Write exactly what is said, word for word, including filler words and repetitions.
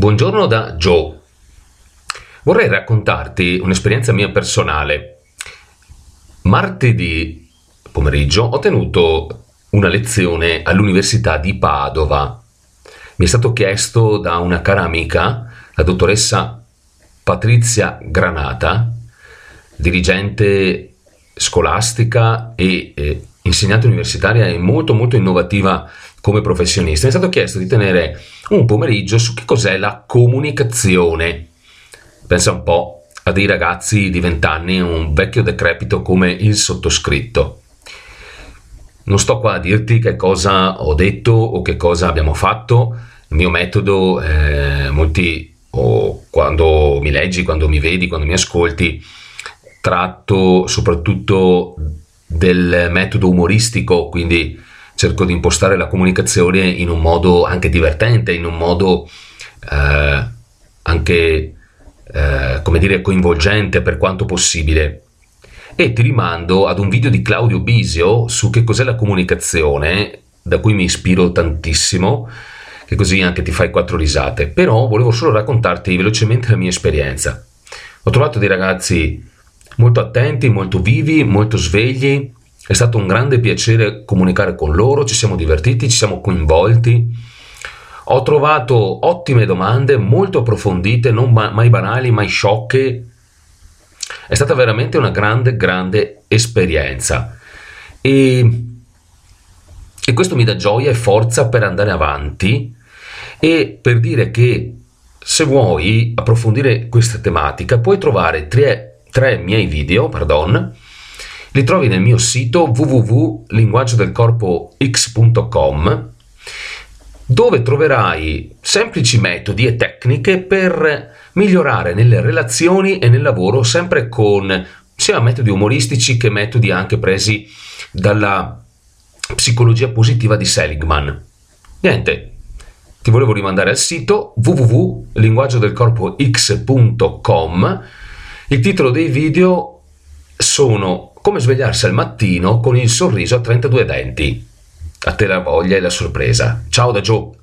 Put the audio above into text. Buongiorno da Joe. Vorrei raccontarti un'esperienza mia personale. Martedì pomeriggio ho tenuto una lezione all'Università di Padova. Mi è stato chiesto da una cara amica, la dottoressa Patrizia Granata, dirigente scolastica e eh, insegnante universitaria e molto molto innovativa come professionista. Mi è stato chiesto di tenere un pomeriggio su che cos'è la comunicazione. Pensa un po' a dei ragazzi di vent'anni, un vecchio decrepito come il sottoscritto. Non sto qua a dirti che cosa ho detto o che cosa abbiamo fatto. Il mio metodo, eh, molti oh, quando mi leggi, quando mi vedi, quando mi ascolti, tratto soprattutto del metodo umoristico, quindi cerco di impostare la comunicazione in un modo anche divertente, in un modo eh, anche, eh, come dire, coinvolgente per quanto possibile. E ti rimando ad un video di Claudio Bisio su che cos'è la comunicazione, da cui mi ispiro tantissimo, che così anche ti fai quattro risate. Però volevo solo raccontarti velocemente la mia esperienza. Ho trovato dei ragazzi molto attenti, molto vivi, molto svegli. È stato un grande piacere comunicare con loro, ci siamo divertiti, ci siamo coinvolti. Ho trovato ottime domande, molto approfondite, non mai banali, mai sciocche. È stata veramente una grande, grande esperienza. E, e questo mi dà gioia e forza per andare avanti e per dire che se vuoi approfondire questa tematica puoi trovare tre, tre miei video, pardon, li trovi nel mio sito w w w punto linguaggio del corpo x punto com, dove troverai semplici metodi e tecniche per migliorare nelle relazioni e nel lavoro, sempre con sia metodi umoristici che metodi anche presi dalla psicologia positiva di Seligman. Niente, ti volevo rimandare al sito w w w punto linguaggio del corpo x punto com. Il titolo dei video sono Come svegliarsi al mattino con il sorriso a trentadue denti. A te la voglia e la sorpresa. Ciao da Joe!